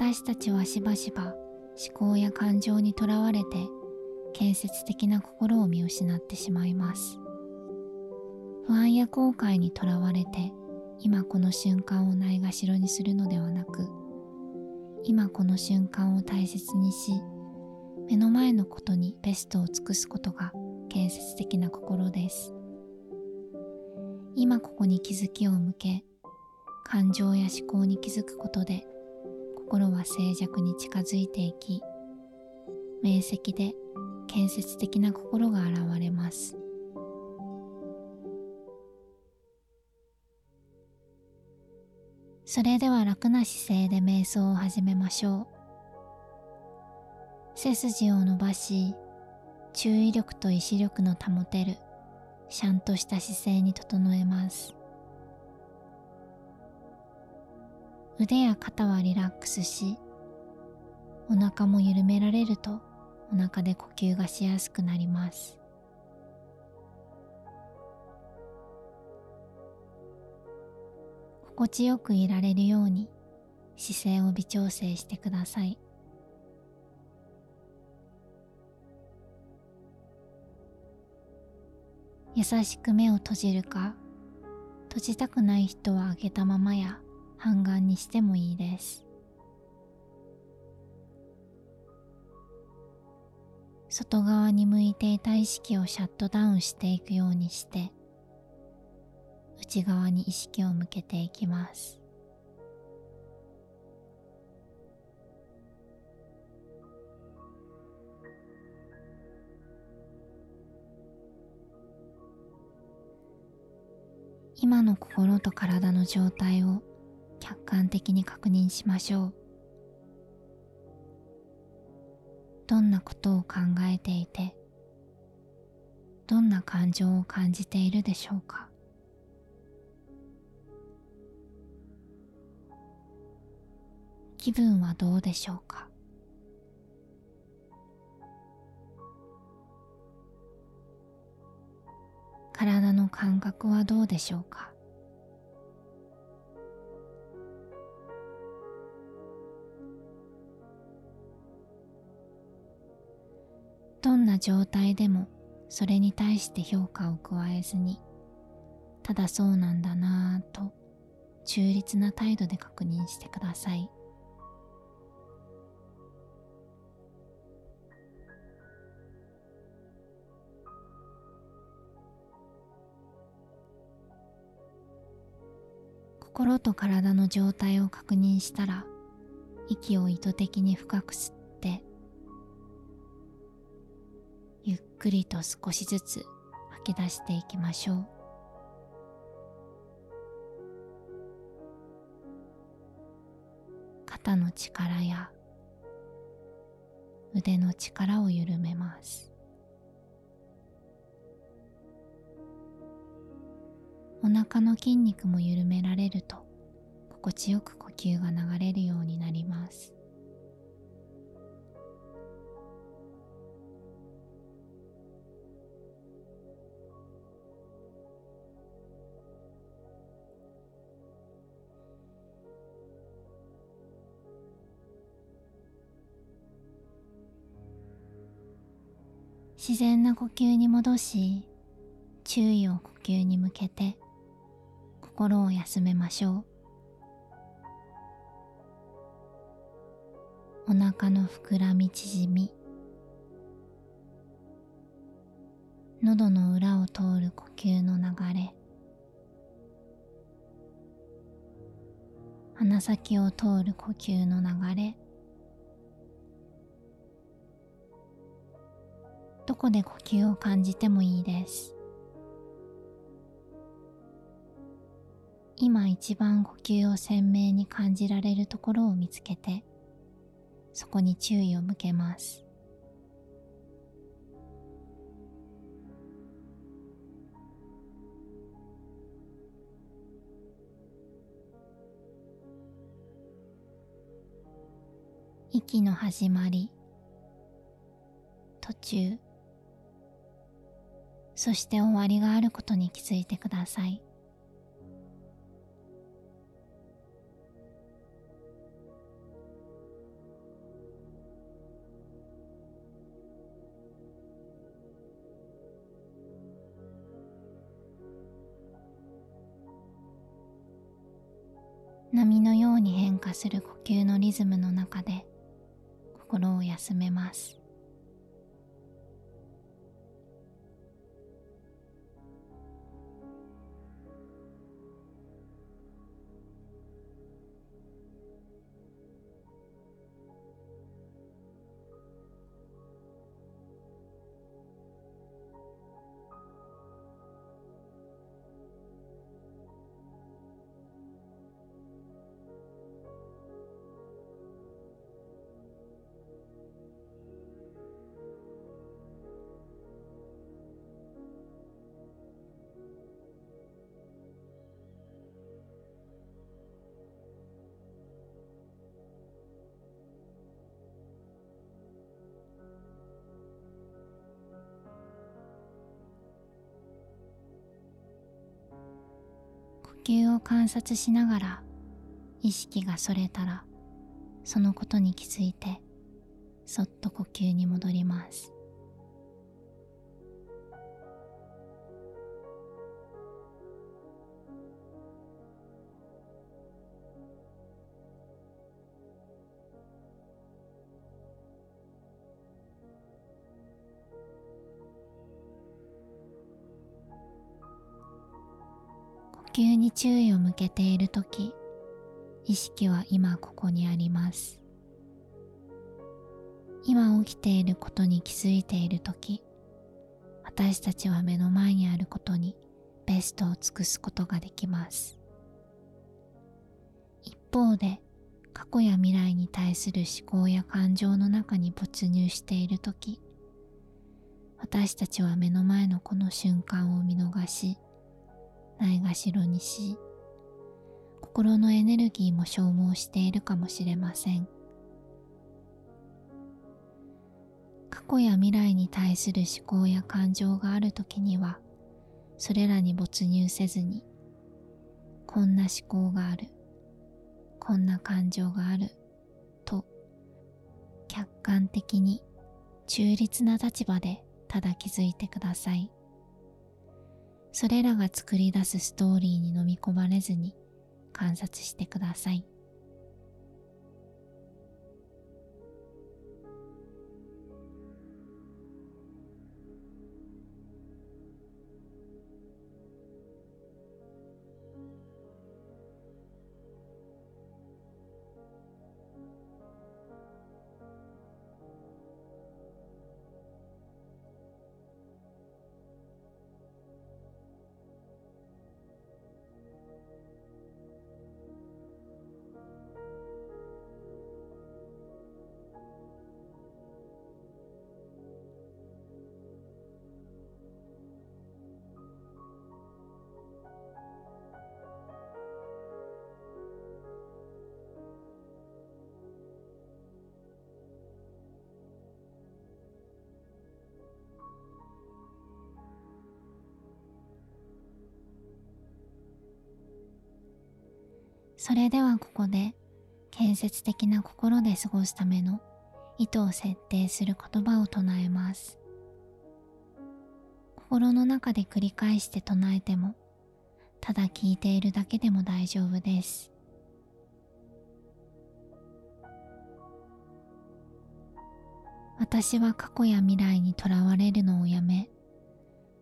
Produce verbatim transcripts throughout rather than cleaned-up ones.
私たちはしばしば思考や感情にとらわれて建設的な心を見失ってしまいます。不安や後悔にとらわれて今この瞬間をないがしろにするのではなく、今この瞬間を大切にし、目の前のことにベストを尽くすことが建設的な心です。今ここに気づきを向け、感情や思考に気づくことで、心は静寂に近づいていき、明晰で建設的な心が現れます。それでは楽な姿勢で瞑想を始めましょう。背筋を伸ばし、注意力と意志力の保てるしゃんとした姿勢に整えます。腕や肩はリラックスし、お腹も緩められるとお腹で呼吸がしやすくなります。心地よくいられるように姿勢を微調整してください。優しく目を閉じるか、閉じたくない人は開けたままや半眼にしてもいいです。外側に向いていた意識をシャットダウンしていくようにして、内側に意識を向けていきます。今の心と体の状態を客観的に確認しましょう。どんなことを考えていて、どんな感情を感じているでしょうか。気分はどうでしょうか。体の感覚はどうでしょうか。どんな状態でもそれに対して評価を加えずに、ただそうなんだなぁと中立な態度で確認してください。心と体の状態を確認したら、息を意図的に深く吸って、ゆっくりと少しずつ吐き出していきましょう。肩の力や腕の力を緩めます。お腹の筋肉も緩められると、心地よく呼吸が流れるようになります。自然な呼吸に戻し、注意を呼吸に向けて、心を休めましょう。お腹の膨らみ縮み、喉の裏を通る呼吸の流れ、鼻先を通る呼吸の流れ、どこで呼吸を感じてもいいです。今一番呼吸を鮮明に感じられるところを見つけて、そこに注意を向けます。息の始まり、途中、そして終わりがあることに気づいてください。波のように変化する呼吸のリズムの中で心を休めます。呼吸を観察しながら意識がそれたら、そのことに気づいてそっと呼吸に戻ります。呼吸に注意を向けているとき、意識は今ここにあります。今起きていることに気づいているとき、私たちは目の前にあることにベストを尽くすことができます。一方で、過去や未来に対する思考や感情の中に没入しているとき、私たちは目の前のこの瞬間を見逃し、ないがしろにし、心のエネルギーも消耗しているかもしれません。過去や未来に対する思考や感情があるときには、それらに没入せずに、こんな思考がある、こんな感情がある、と、客観的に中立な立場でただ気づいてください。それらが作り出すストーリーに飲み込まれずに観察してください。それではここで、建設的な心で過ごすための意図を設定する言葉を唱えます。心の中で繰り返して唱えても、ただ聞いているだけでも大丈夫です。私は過去や未来にとらわれるのをやめ、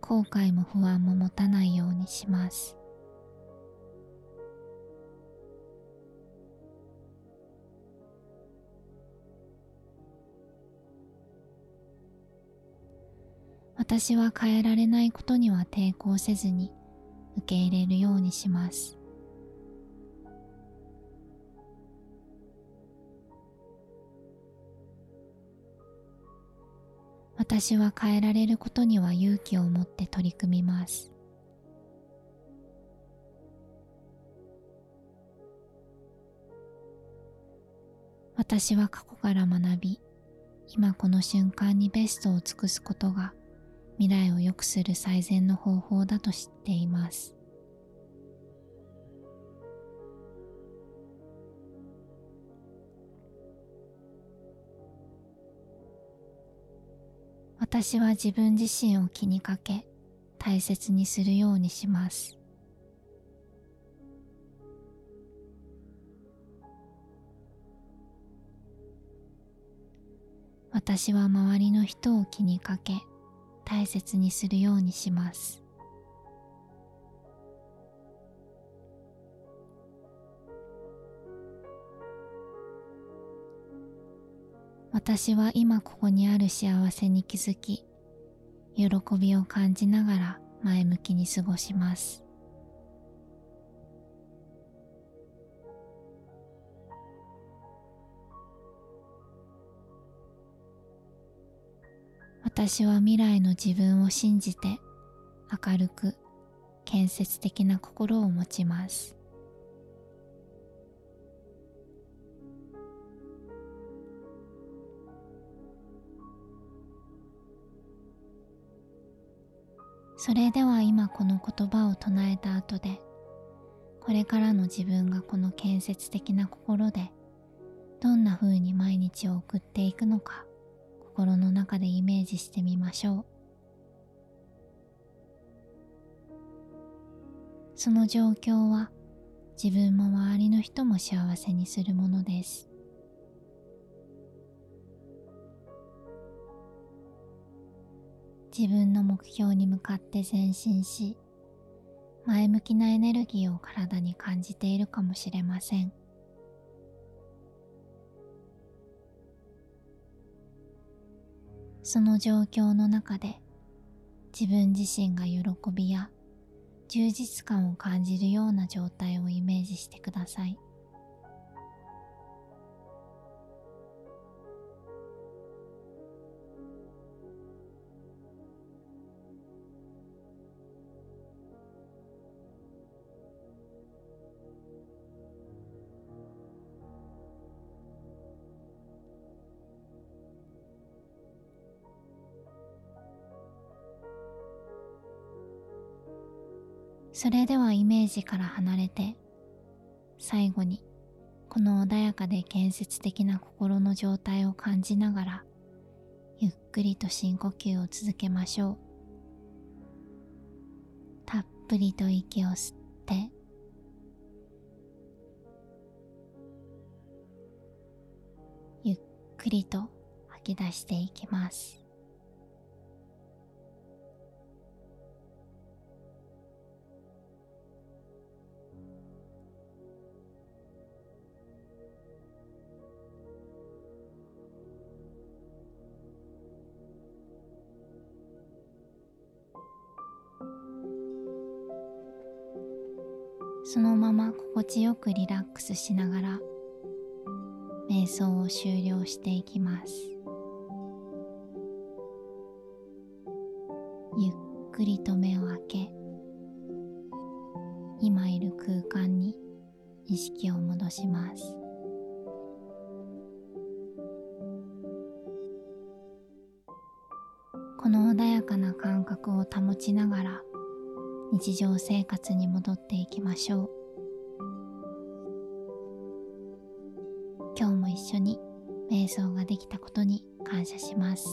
後悔も不安も持たないようにします。私は変えられないことには抵抗せずに受け入れるようにします。私は変えられることには勇気を持って取り組みます。私は過去から学び、今この瞬間にベストを尽くすことが未来を良くする最善の方法だと知っています。私は自分自身を気にかけ、大切にするようにします。私は周りの人を気にかけ、大切にするようにします。私は今ここにある幸せに気づき、喜びを感じながら前向きに過ごします。私は未来の自分を信じて、明るく建設的な心を持ちます。それでは今この言葉を唱えた後で、これからの自分がこの建設的な心でどんな風に毎日を送っていくのか、心の中でイメージしてみましょう。その状況は自分も周りの人も幸せにするものです。自分の目標に向かって前進し、前向きなエネルギーを体に感じているかもしれません。その状況の中で、自分自身が喜びや充実感を感じるような状態をイメージしてください。それではイメージから離れて、最後にこの穏やかで建設的な心の状態を感じながら、ゆっくりと深呼吸を続けましょう。たっぷりと息を吸って、ゆっくりと吐き出していきます。そのまま心地よくリラックスしながら瞑想を終了していきます。ゆっくりと目を開け、今いる空間に意識を戻します。この穏やかな感覚を保ちながら日常生活に戻っていきましょう。今日も一緒に瞑想ができたことに感謝します。